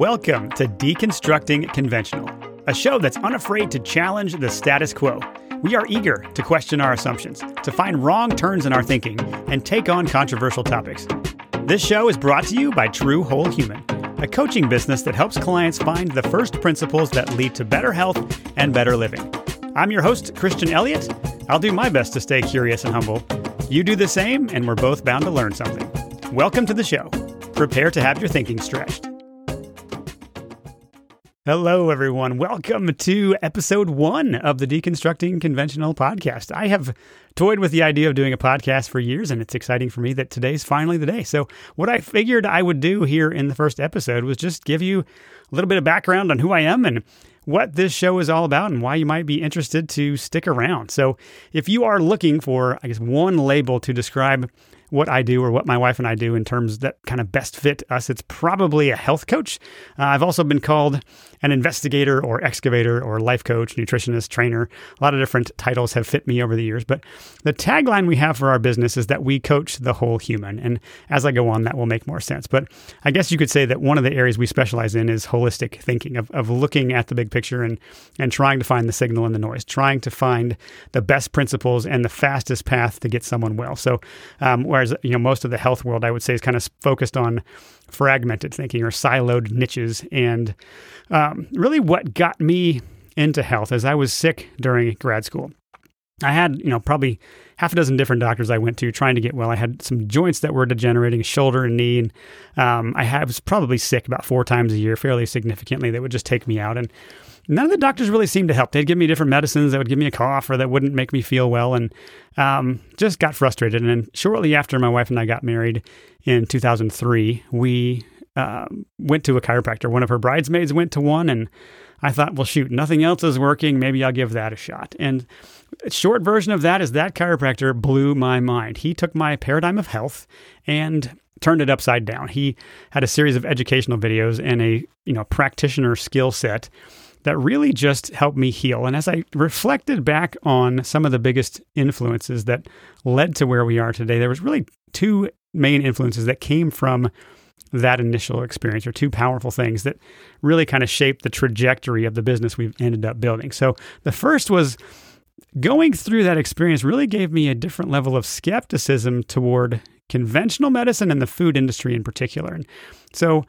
Welcome to Deconstructing Conventional, a show that's unafraid to challenge the status quo. We are eager to question our assumptions, to find wrong turns in our thinking, and take on controversial topics. This show is brought to you by True Whole Human, a coaching business that helps clients find the first principles that lead to better health and better living. I'm your host, Christian Elliott. I'll do my best to stay curious and humble. You do the same, and we're both bound to learn something. Welcome to the show. Prepare to have your thinking stretched. Hello, everyone. Welcome to episode 1 of the Deconstructing Conventional podcast. I have toyed with the idea of doing a podcast for years, and it's exciting for me that today's finally the day. So what I figured I would do here in the first episode was just give you a little bit of background on who I am and what this show is all about and why you might be interested to stick around. So if you are looking for, one label to describe what I do or what my wife and I do in terms that kind of best fit us, it's probably a health coach. I've also been called an investigator or excavator or life coach, nutritionist, trainer. A lot of different titles have fit me over the years. But the tagline we have for our business is that we coach the whole human. And as I go on, that will make more sense. But I guess you could say that one of the areas we specialize in is holistic thinking, of looking at the big picture and trying to find the signal in the noise, trying to find the best principles and the fastest path to get someone well. So whereas, most of the health world, I would say, is kind of focused on fragmented thinking or siloed niches. And really what got me into health is I was sick during grad school. I had, probably half a dozen different doctors I went to trying to get well. I had some joints that were degenerating, shoulder and knee. And, I was probably sick about 4 times a year, fairly significantly. That would just take me out. And none of the doctors really seemed to help. They'd give me different medicines that would give me a cough or that wouldn't make me feel well, and just got frustrated. And then shortly after my wife and I got married in 2003, we went to a chiropractor. One of her bridesmaids went to one, and I thought, well, shoot, nothing else is working. Maybe I'll give that a shot. And short version of that is that chiropractor blew my mind. He took my paradigm of health and turned it upside down. He had a series of educational videos and a practitioner skill set that really just helped me heal. And as I reflected back on some of the biggest influences that led to where we are today, there was really 2 main influences that came from that initial experience, or 2 powerful things that really kind of shaped the trajectory of the business we've ended up building. So the first was going through that experience really gave me a different level of skepticism toward conventional medicine and the food industry in particular. And so,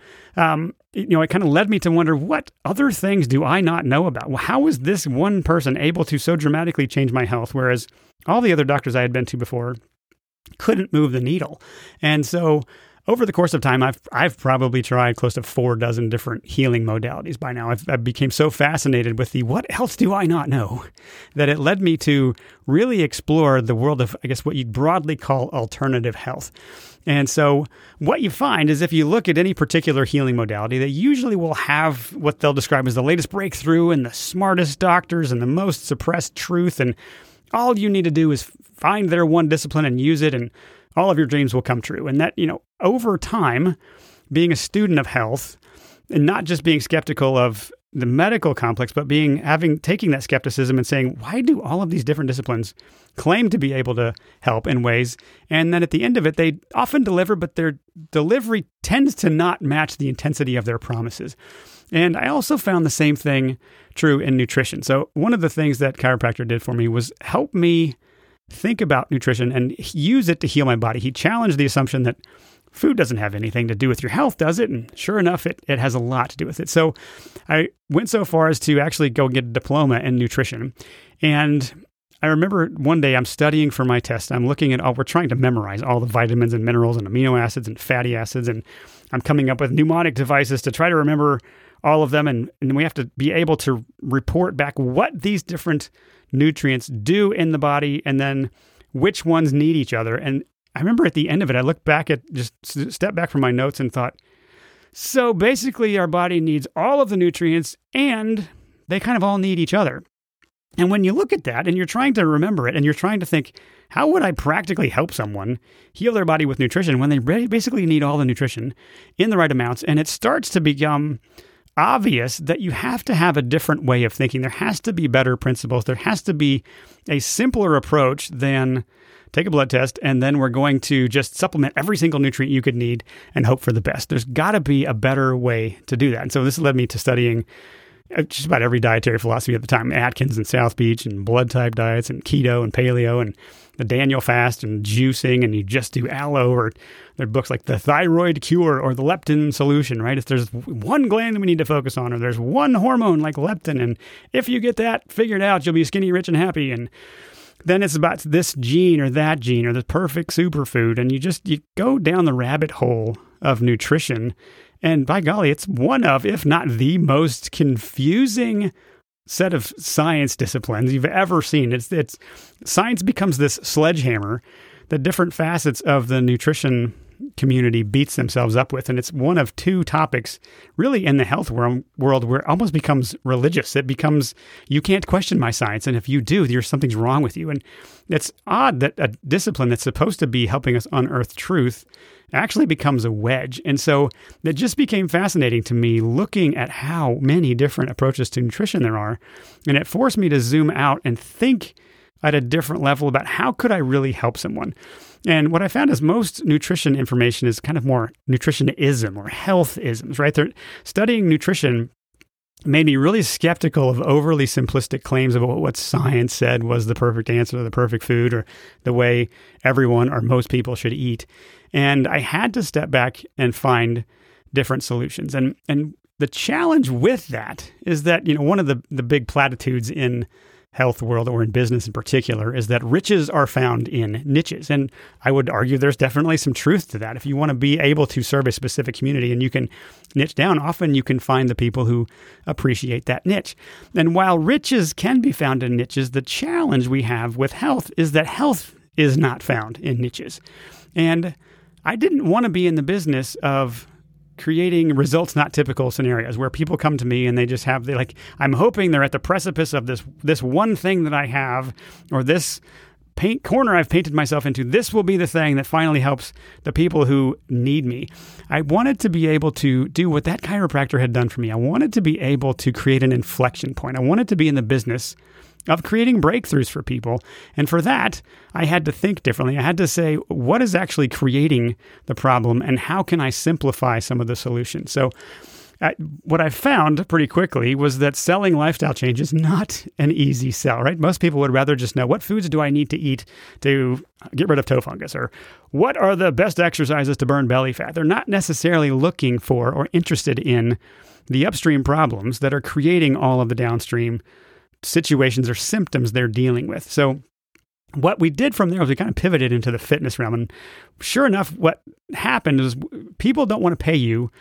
it kind of led me to wonder, what other things do I not know about? Well, how was this one person able to so dramatically change my health, whereas all the other doctors I had been to before couldn't move the needle? And so over the course of time, I've probably tried close to 4 dozen different healing modalities by now. I became so fascinated with the what else do I not know that it led me to really explore the world of, what you'd broadly call alternative health. And so what you find is if you look at any particular healing modality, they usually will have what they'll describe as the latest breakthrough and the smartest doctors and the most suppressed truth. And all you need to do is find their one discipline and use it, and all of your dreams will come true. And that, over time, being a student of health and not just being skeptical of the medical complex, but taking that skepticism and saying, why do all of these different disciplines claim to be able to help in ways? And then at the end of it, they often deliver, but their delivery tends to not match the intensity of their promises. And I also found the same thing true in nutrition. So one of the things that chiropractor did for me was help me think about nutrition and use it to heal my body. He challenged the assumption that food doesn't have anything to do with your health, does it? And sure enough, it has a lot to do with it. So I went so far as to actually go get a diploma in nutrition. And I remember one day I'm studying for my test. I'm looking at we're trying to memorize all the vitamins and minerals and amino acids and fatty acids. And I'm coming up with mnemonic devices to try to remember all of them. And we have to be able to report back what these different nutrients do in the body and then which ones need each other. And I remember at the end of it, I looked back at, just stepped back from my notes and thought, so basically our body needs all of the nutrients and they kind of all need each other. And when you look at that and you're trying to remember it and you're trying to think, how would I practically help someone heal their body with nutrition when they basically need all the nutrition in the right amounts? And it starts to become obvious that you have to have a different way of thinking. There has to be better principles. There has to be a simpler approach than take a blood test, and then we're going to just supplement every single nutrient you could need and hope for the best. There's got to be a better way to do that. And so this led me to studying just about every dietary philosophy at the time, Atkins and South Beach and blood type diets and keto and paleo and the Daniel fast and juicing, and you just do aloe, or there are books like The Thyroid Cure or The Leptin Solution, right? If there's one gland that we need to focus on, or there's one hormone like leptin, and if you get that figured out, you'll be skinny, rich, and happy. And then it's about this gene or that gene or the perfect superfood. And you go down the rabbit hole of nutrition. And by golly, it's one of, if not the most confusing set of science disciplines you've ever seen. It's science becomes this sledgehammer that different facets of the nutrition community beats themselves up with. And it's one of two topics really in the health world where it almost becomes religious. It becomes, you can't question my science. And if you do, something's wrong with you. And it's odd that a discipline that's supposed to be helping us unearth truth actually becomes a wedge. And so it just became fascinating to me looking at how many different approaches to nutrition there are. And it forced me to zoom out and think at a different level about how could I really help someone. And what I found is most nutrition information is kind of more nutritionism or health isms, right? Studying nutrition made me really skeptical of overly simplistic claims of what science said was the perfect answer to the perfect food or the way everyone or most people should eat. And I had to step back and find different solutions. And the challenge with that is that, one of the big platitudes in health world or in business in particular is that riches are found in niches. And I would argue there's definitely some truth to that. If you want to be able to serve a specific community and you can niche down, often you can find the people who appreciate that niche. And while riches can be found in niches, the challenge we have with health is that health is not found in niches. And I didn't want to be in the business of creating results not typical scenarios where people come to me and they just have, I'm hoping they're at the precipice of this one thing that I have, or this paint corner I've painted myself into. This will be the thing that finally helps the people who need me. I wanted to be able to do what that chiropractor had done for me. I wanted to be able to create an inflection point. I wanted to be in the business of creating breakthroughs for people. And for that, I had to think differently. I had to say, what is actually creating the problem and how can I simplify some of the solutions? So what I found pretty quickly was that selling lifestyle change is not an easy sell, right? Most people would rather just know, what foods do I need to eat to get rid of toe fungus? Or what are the best exercises to burn belly fat? They're not necessarily looking for or interested in the upstream problems that are creating all of the downstream situations or symptoms they're dealing with. So what we did from there was we kind of pivoted into the fitness realm. And sure enough, what happened is people don't want to pay you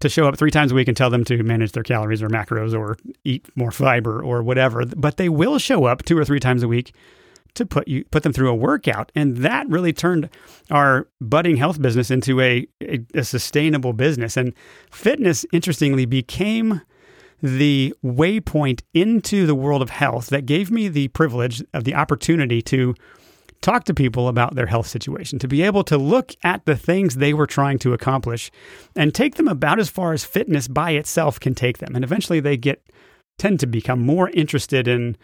to show up 3 times a week and tell them to manage their calories or macros or eat more fiber or whatever, but they will show up 2 or 3 times a week to put them through a workout. And that really turned our budding health business into a sustainable business. And fitness, interestingly, became the waypoint into the world of health that gave me the privilege of the opportunity to talk to people about their health situation, to be able to look at the things they were trying to accomplish and take them about as far as fitness by itself can take them. And eventually they tend to become more interested in,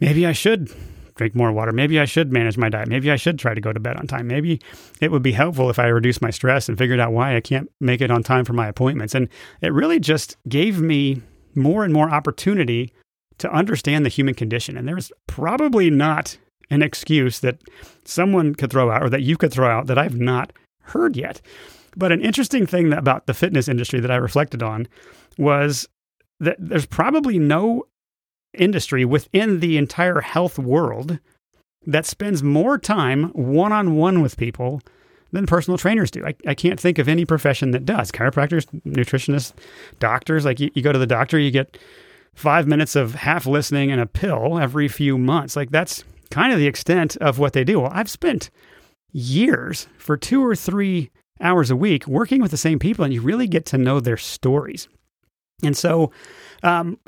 maybe I should drink more water. Maybe I should manage my diet. Maybe I should try to go to bed on time. Maybe it would be helpful if I reduce my stress and figured out why I can't make it on time for my appointments. And it really just gave me more and more opportunity to understand the human condition. And there's probably not an excuse that someone could throw out or that you could throw out that I've not heard yet. But an interesting thing about the fitness industry that I reflected on was that there's probably no industry within the entire health world that spends more time one-on-one with people than personal trainers do. I can't think of any profession that does. Chiropractors, nutritionists, doctors, you go to the doctor, you get 5 minutes of half listening and a pill every few months. That's kind of the extent of what they do. Well, I've spent years for 2 or 3 hours a week working with the same people, and you really get to know their stories. And so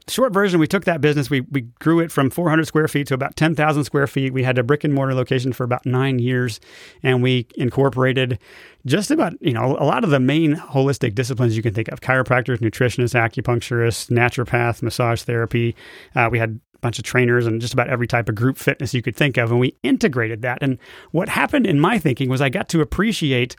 short version, we took that business, we grew it from 400 square feet to about 10,000 square feet. We had a brick and mortar location for about 9 years, and we incorporated just about, a lot of the main holistic disciplines you can think of: chiropractors, nutritionists, acupuncturists, naturopath, massage therapy. We had a bunch of trainers and just about every type of group fitness you could think of, and we integrated that. And what happened in my thinking was I got to appreciate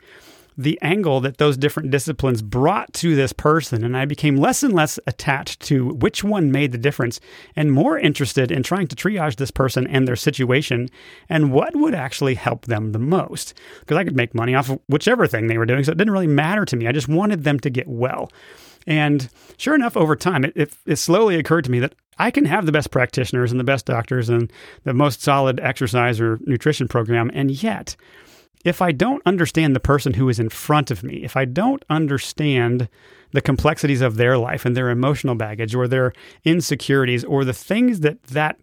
the angle that those different disciplines brought to this person. And I became less and less attached to which one made the difference and more interested in trying to triage this person and their situation and what would actually help them the most. Because I could make money off of whichever thing they were doing, so it didn't really matter to me. I just wanted them to get well. And sure enough, over time, it slowly occurred to me that I can have the best practitioners and the best doctors and the most solid exercise or nutrition program, and yet, if I don't understand the person who is in front of me, if I don't understand the complexities of their life and their emotional baggage or their insecurities or the things that that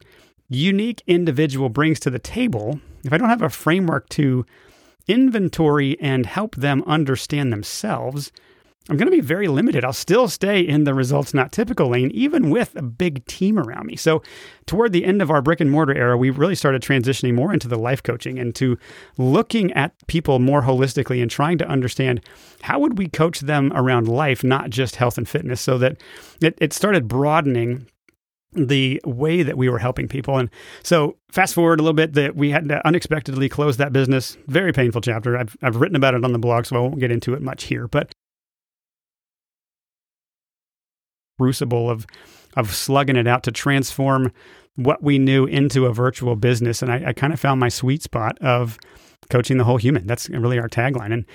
unique individual brings to the table, if I don't have a framework to inventory and help them understand themselves, I'm going to be very limited. I'll still stay in the results not typical lane, even with a big team around me. So toward the end of our brick and mortar era, we really started transitioning more into the life coaching and to looking at people more holistically and trying to understand how would we coach them around life, not just health and fitness, so that it started broadening the way that we were helping people. And so fast forward a little bit, that we had to unexpectedly close that business. Very painful chapter. I've written about it on the blog, so I won't get into it much here, but crucible of slugging it out to transform what we knew into a virtual business. And I kind of found my sweet spot of coaching the whole human. That's really our tagline. And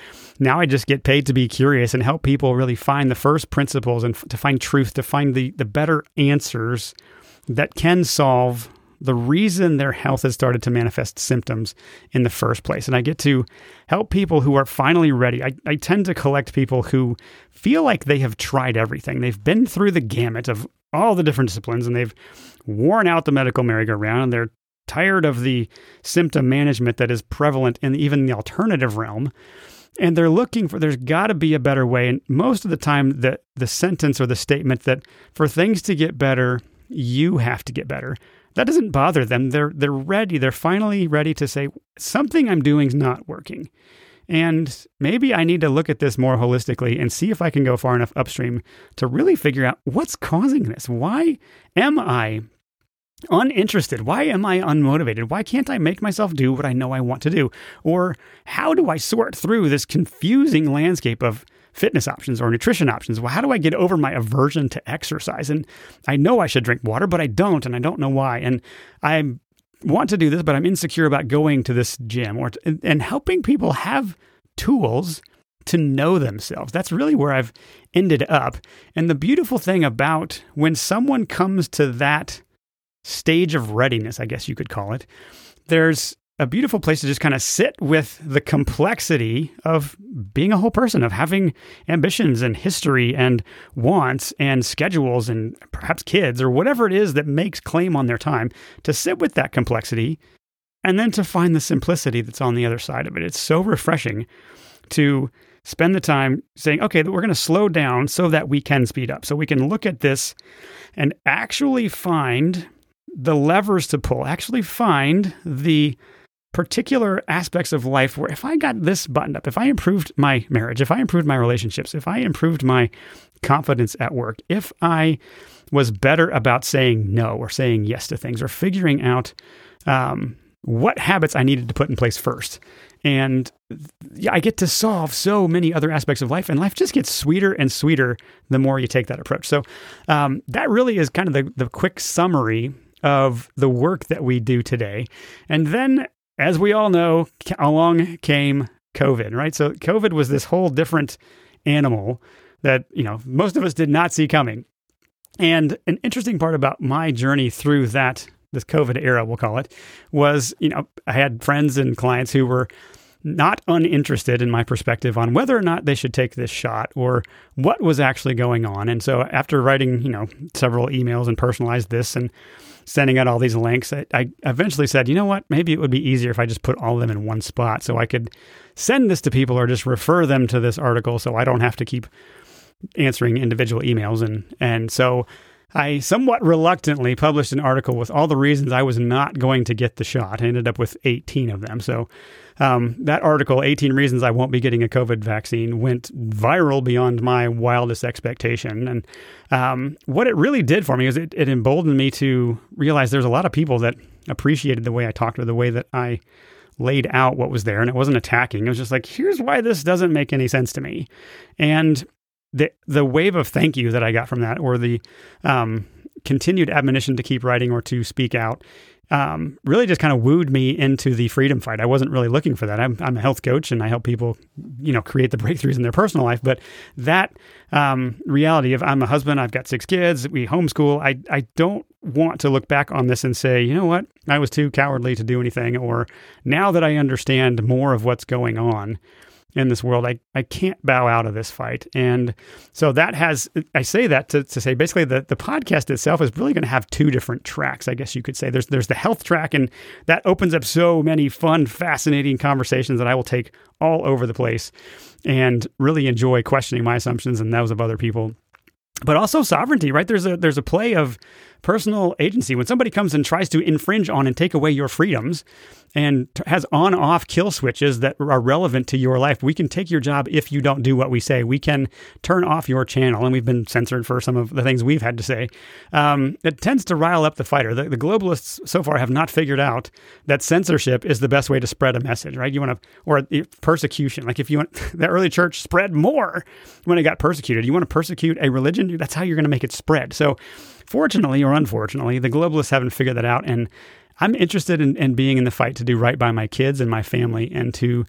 now I just get paid to be curious and help people really find the first principles and to find truth, to find the better answers that can solve the reason their health has started to manifest symptoms in the first place. And I get to help people who are finally ready. I tend to collect people who feel like they have tried everything. They've been through the gamut of all the different disciplines, and they've worn out the medical merry-go-round, and they're tired of the symptom management that is prevalent in even the alternative realm. And they're looking for, there's got to be a better way. And most of the time, the sentence or the statement that for things to get better, you have to get better, that doesn't bother them. They're ready. They're finally ready to say, something I'm doing is not working. And maybe I need to look at this more holistically and see if I can go far enough upstream to really figure out what's causing this. Why am I uninterested? Why am I unmotivated? Why can't I make myself do what I know I want to do? Or how do I sort through this confusing landscape of fitness options or nutrition options? Well, how do I get over my aversion to exercise? And I know I should drink water, but I don't, and I don't know why. And I want to do this, but I'm insecure about going to this gym, and helping people have tools to know themselves. That's really where I've ended up. And the beautiful thing about when someone comes to that stage of readiness, I guess you could call it, there's a beautiful place to just kind of sit with the complexity of being a whole person, of having ambitions and history and wants and schedules and perhaps kids or whatever it is that makes claim on their time, to sit with that complexity and then to find the simplicity that's on the other side of it. It's so refreshing to spend the time saying, okay, we're going to slow down so that we can speed up, so we can look at this and actually find the levers to pull, actually find the particular aspects of life where if I got this buttoned up, if I improved my marriage, if I improved my relationships, if I improved my confidence at work, if I was better about saying no or saying yes to things, or figuring out what habits I needed to put in place first. And I get to solve so many other aspects of life, and life just gets sweeter and sweeter the more you take that approach. So that really is kind of the quick summary of the work that we do today. And then, as we all know, along came COVID, right? So COVID was this whole different animal that, most of us did not see coming. And an interesting part about my journey through that, this COVID era, we'll call it, was, I had friends and clients who were not uninterested in my perspective on whether or not they should take this shot or what was actually going on. And so after writing, several emails and personalized this and sending out all these links, I eventually said, you know what, maybe it would be easier if I just put all of them in one spot so I could send this to people or just refer them to this article so I don't have to keep answering individual emails. And so I somewhat reluctantly published an article with all the reasons I was not going to get the shot. I ended up with 18 of them. So that article, 18 Reasons I Won't Be Getting a COVID Vaccine, went viral beyond my wildest expectation. And what it really did for me is it emboldened me to realize there's a lot of people that appreciated the way I talked or the way that I laid out what was there. And it wasn't attacking. It was just like, here's why this doesn't make any sense to me. And the wave of thank you that I got from that, or the continued admonition to keep writing or to speak out, really just kind of wooed me into the freedom fight. I wasn't really looking for that. I'm a health coach and I help people, create the breakthroughs in their personal life. But that reality of I'm a husband, I've got 6 kids, we homeschool. I don't want to look back on this and say, you know what, I was too cowardly to do anything. Or now that I understand more of what's going on in this world, I can't bow out of this fight. And so that has, I say that to say basically the podcast itself is really going to have 2 different tracks, I guess you could say. There's the health track, and that opens up so many fun, fascinating conversations that I will take all over the place and really enjoy questioning my assumptions and those of other people. But also sovereignty, right? There's a play of personal agency. When somebody comes and tries to infringe on and take away your freedoms and has on-off kill switches that are relevant to your life, we can take your job if you don't do what we say. We can turn off your channel, and we've been censored for some of the things we've had to say. It tends to rile up the fighter. The globalists so far have not figured out that censorship is the best way to spread a message, right? You want to, or persecution. Like if you want, the early church spread more when it got persecuted. You want to persecute a religion? That's how you're going to make it spread. So fortunately or unfortunately, the globalists haven't figured that out. And I'm interested in being in the fight to do right by my kids and my family, and to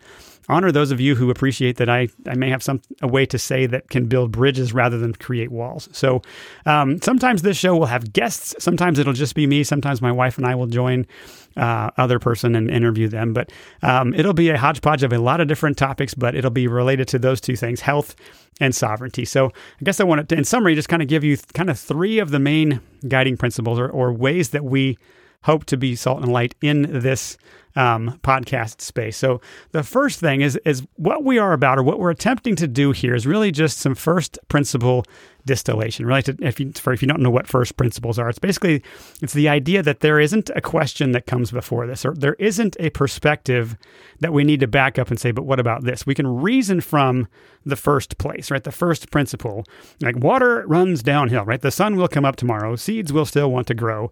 honor those of you who appreciate that I may have a way to say that can build bridges rather than create walls. So sometimes this show will have guests. Sometimes it'll just be me. Sometimes my wife and I will join other person and interview them. But it'll be a hodgepodge of a lot of different topics, but it'll be related to those 2 things, health and sovereignty. So I guess I wanted to, in summary, just kind of give you kind of 3 of the main guiding principles or ways that we hope to be salt and light in this podcast space. So the first thing is what we are about, or what we're attempting to do here, is really just some first principle distillation. Really, if you don't know what first principles are, it's basically, it's the idea that there isn't a question that comes before this, or there isn't a perspective that we need to back up and say, but what about this? We can reason from the first place, right? The first principle, like water runs downhill, right? The sun will come up tomorrow. Seeds will still want to grow.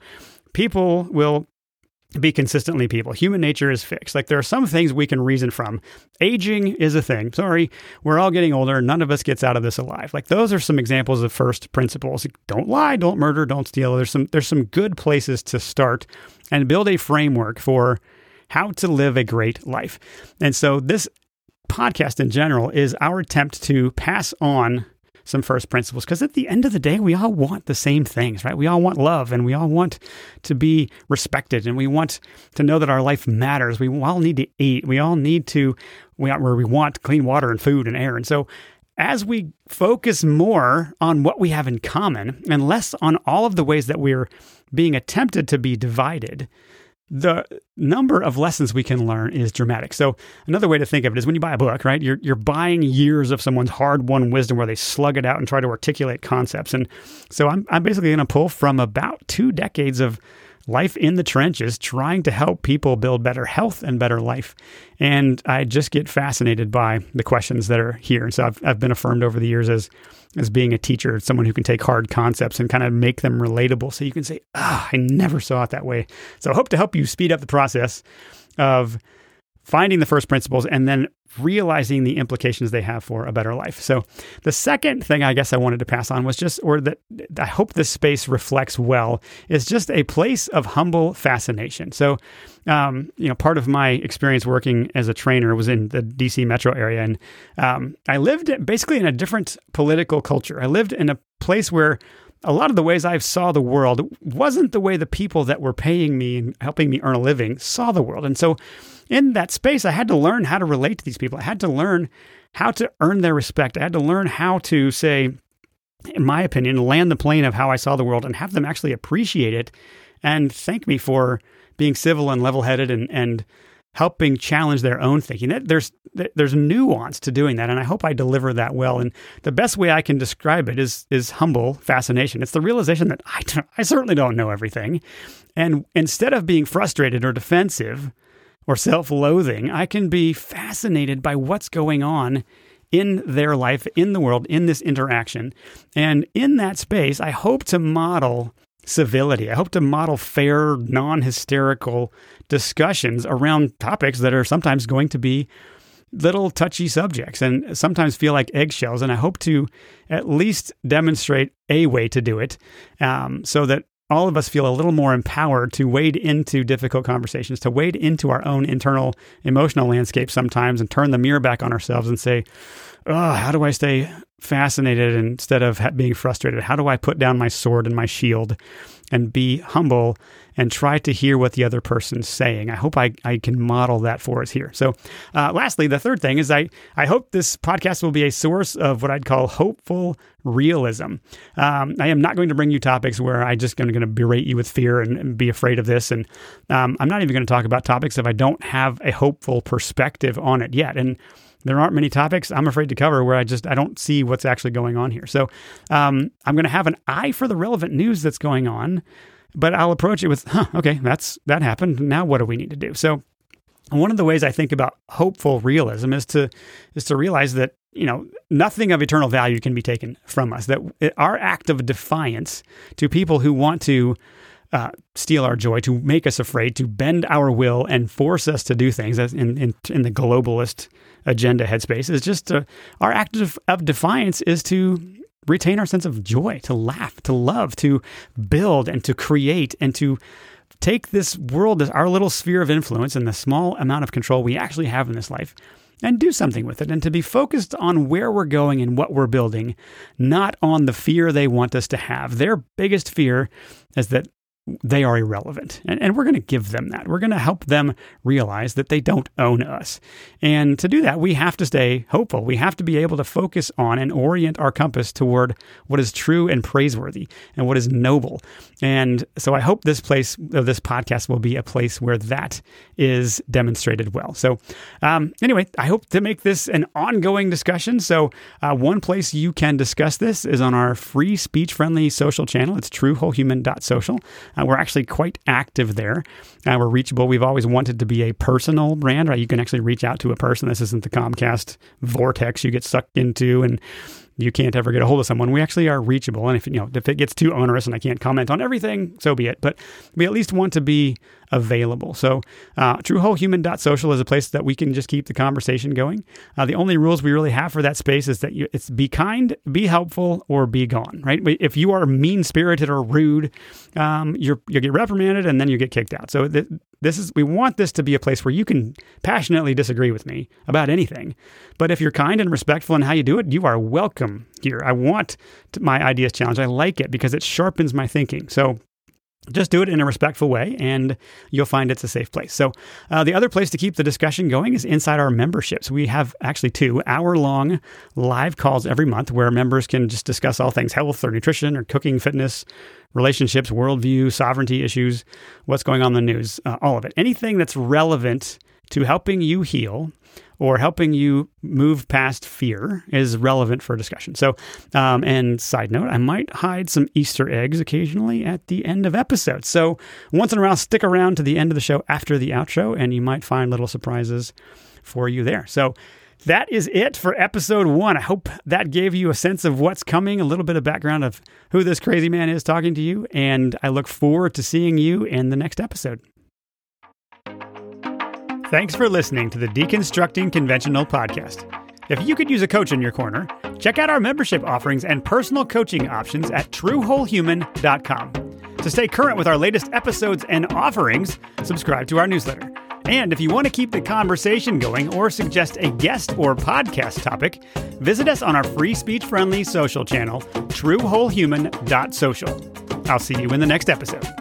People will be consistently people. Human nature is fixed. Like, there are some things we can reason from. Aging is a thing. Sorry, we're all getting older. None of us gets out of this alive. Like, those are some examples of first principles. Don't lie, don't murder, don't steal. There's some good places to start and build a framework for how to live a great life. And so this podcast in general is our attempt to pass on some first principles, because at the end of the day, we all want the same things, right? We all want love, and we all want to be respected, and we want to know that our life matters. We all need to eat. We all need to, where we want clean water and food and air. And so as we focus more on what we have in common and less on all of the ways that we're being attempted to be divided, the number of lessons we can learn is dramatic. So another way to think of it is when you buy a book, right? You're buying years of someone's hard-won wisdom where they slug it out and try to articulate concepts. And so I'm basically going to pull from about 2 decades of life in the trenches, trying to help people build better health and better life. And I just get fascinated by the questions that are here. And so I've been affirmed over the years as being a teacher, someone who can take hard concepts and kind of make them relatable. So you can say, I never saw it that way. So I hope to help you speed up the process of finding the first principles and then realizing the implications they have for a better life. So the second thing I guess I wanted to pass on was just, or that I hope this space reflects well, is just a place of humble fascination. So, part of my experience working as a trainer was in the DC metro area. And I lived basically in a different political culture. I lived in a place where a lot of the ways I saw the world wasn't the way the people that were paying me and helping me earn a living saw the world. And so in that space, I had to learn how to relate to these people. I had to learn how to earn their respect. I had to learn how to say, in my opinion, land the plane of how I saw the world and have them actually appreciate it and thank me for being civil and level-headed and helping challenge their own thinking. There's nuance to doing that, and I hope I deliver that well. And the best way I can describe it is humble fascination. It's the realization that I certainly don't know everything. And instead of being frustrated or defensive or self-loathing, I can be fascinated by what's going on in their life, in the world, in this interaction. And in that space, I hope to model civility. I hope to model fair, non-hysterical discussions around topics that are sometimes going to be little touchy subjects and sometimes feel like eggshells. And I hope to at least demonstrate a way to do it so that all of us feel a little more empowered to wade into difficult conversations, to wade into our own internal emotional landscape sometimes and turn the mirror back on ourselves and say, oh, how do I stay fascinated instead of being frustrated? How do I put down my sword and my shield and be humble and try to hear what the other person's saying? I hope I can model that for us here. So lastly, the third thing is I hope this podcast will be a source of what I'd call hopeful realism. I am not going to bring you topics where I just am going to berate you with fear and be afraid of this. And I'm not even going to talk about topics if I don't have a hopeful perspective on it yet. And there aren't many topics I'm afraid to cover where I don't see what's actually going on here. So I'm going to have an eye for the relevant news that's going on, but I'll approach it with, okay, that happened. Now what do we need to do? So one of the ways I think about hopeful realism is to realize that, nothing of eternal value can be taken from us, that our act of defiance to people who want to steal our joy, to make us afraid, to bend our will and force us to do things in the globalist agenda headspace is just our act of defiance is to retain our sense of joy, to laugh, to love, to build and to create and to take this world as our little sphere of influence and the small amount of control we actually have in this life and do something with it, and to be focused on where we're going and what we're building, not on the fear they want us to have. Their biggest fear is that they are irrelevant. And we're going to give them that. We're going to help them realize that they don't own us. And to do that, we have to stay hopeful. We have to be able to focus on and orient our compass toward what is true and praiseworthy and what is noble. And so I hope this podcast will be a place where that is demonstrated well. So anyway, I hope to make this an ongoing discussion. So one place you can discuss this is on our free speech-friendly social channel. It's TrueWholeHuman.social. We're actually quite active there. We're reachable. We've always wanted to be a personal brand, right? You can actually reach out to a person. This isn't the Comcast vortex you get sucked into and you can't ever get a hold of someone. We actually are reachable. And if it gets too onerous and I can't comment on everything, so be it. But we at least want to be available. So TrueWholeHuman.social is a place that we can just keep the conversation going. The only rules we really have for that space is that it's be kind, be helpful, or be gone, right? If you are mean-spirited or rude, you'll get reprimanded and then you get kicked out. So we want this to be a place where you can passionately disagree with me about anything. But if you're kind and respectful in how you do it, you are welcome here. I want my ideas challenged. I like it because it sharpens my thinking. So just do it in a respectful way, and you'll find it's a safe place. So the other place to keep the discussion going is inside our memberships. We have actually 2 hour-long live calls every month where members can just discuss all things health or nutrition or cooking, fitness, relationships, worldview, sovereignty issues, what's going on in the news, all of it. Anything that's relevant to helping you heal or helping you move past fear is relevant for discussion. So, and side note, I might hide some Easter eggs occasionally at the end of episodes. So once in a while, stick around to the end of the show after the outro, and you might find little surprises for you there. So that is it for episode 1. I hope that gave you a sense of what's coming, a little bit of background of who this crazy man is talking to you, and I look forward to seeing you in the next episode. Thanks for listening to the Deconstructing Conventional podcast. If you could use a coach in your corner, check out our membership offerings and personal coaching options at TrueWholeHuman.com. To stay current with our latest episodes and offerings, subscribe to our newsletter. And if you want to keep the conversation going or suggest a guest or podcast topic, visit us on our free speech-friendly social channel, TrueWholeHuman.social. I'll see you in the next episode.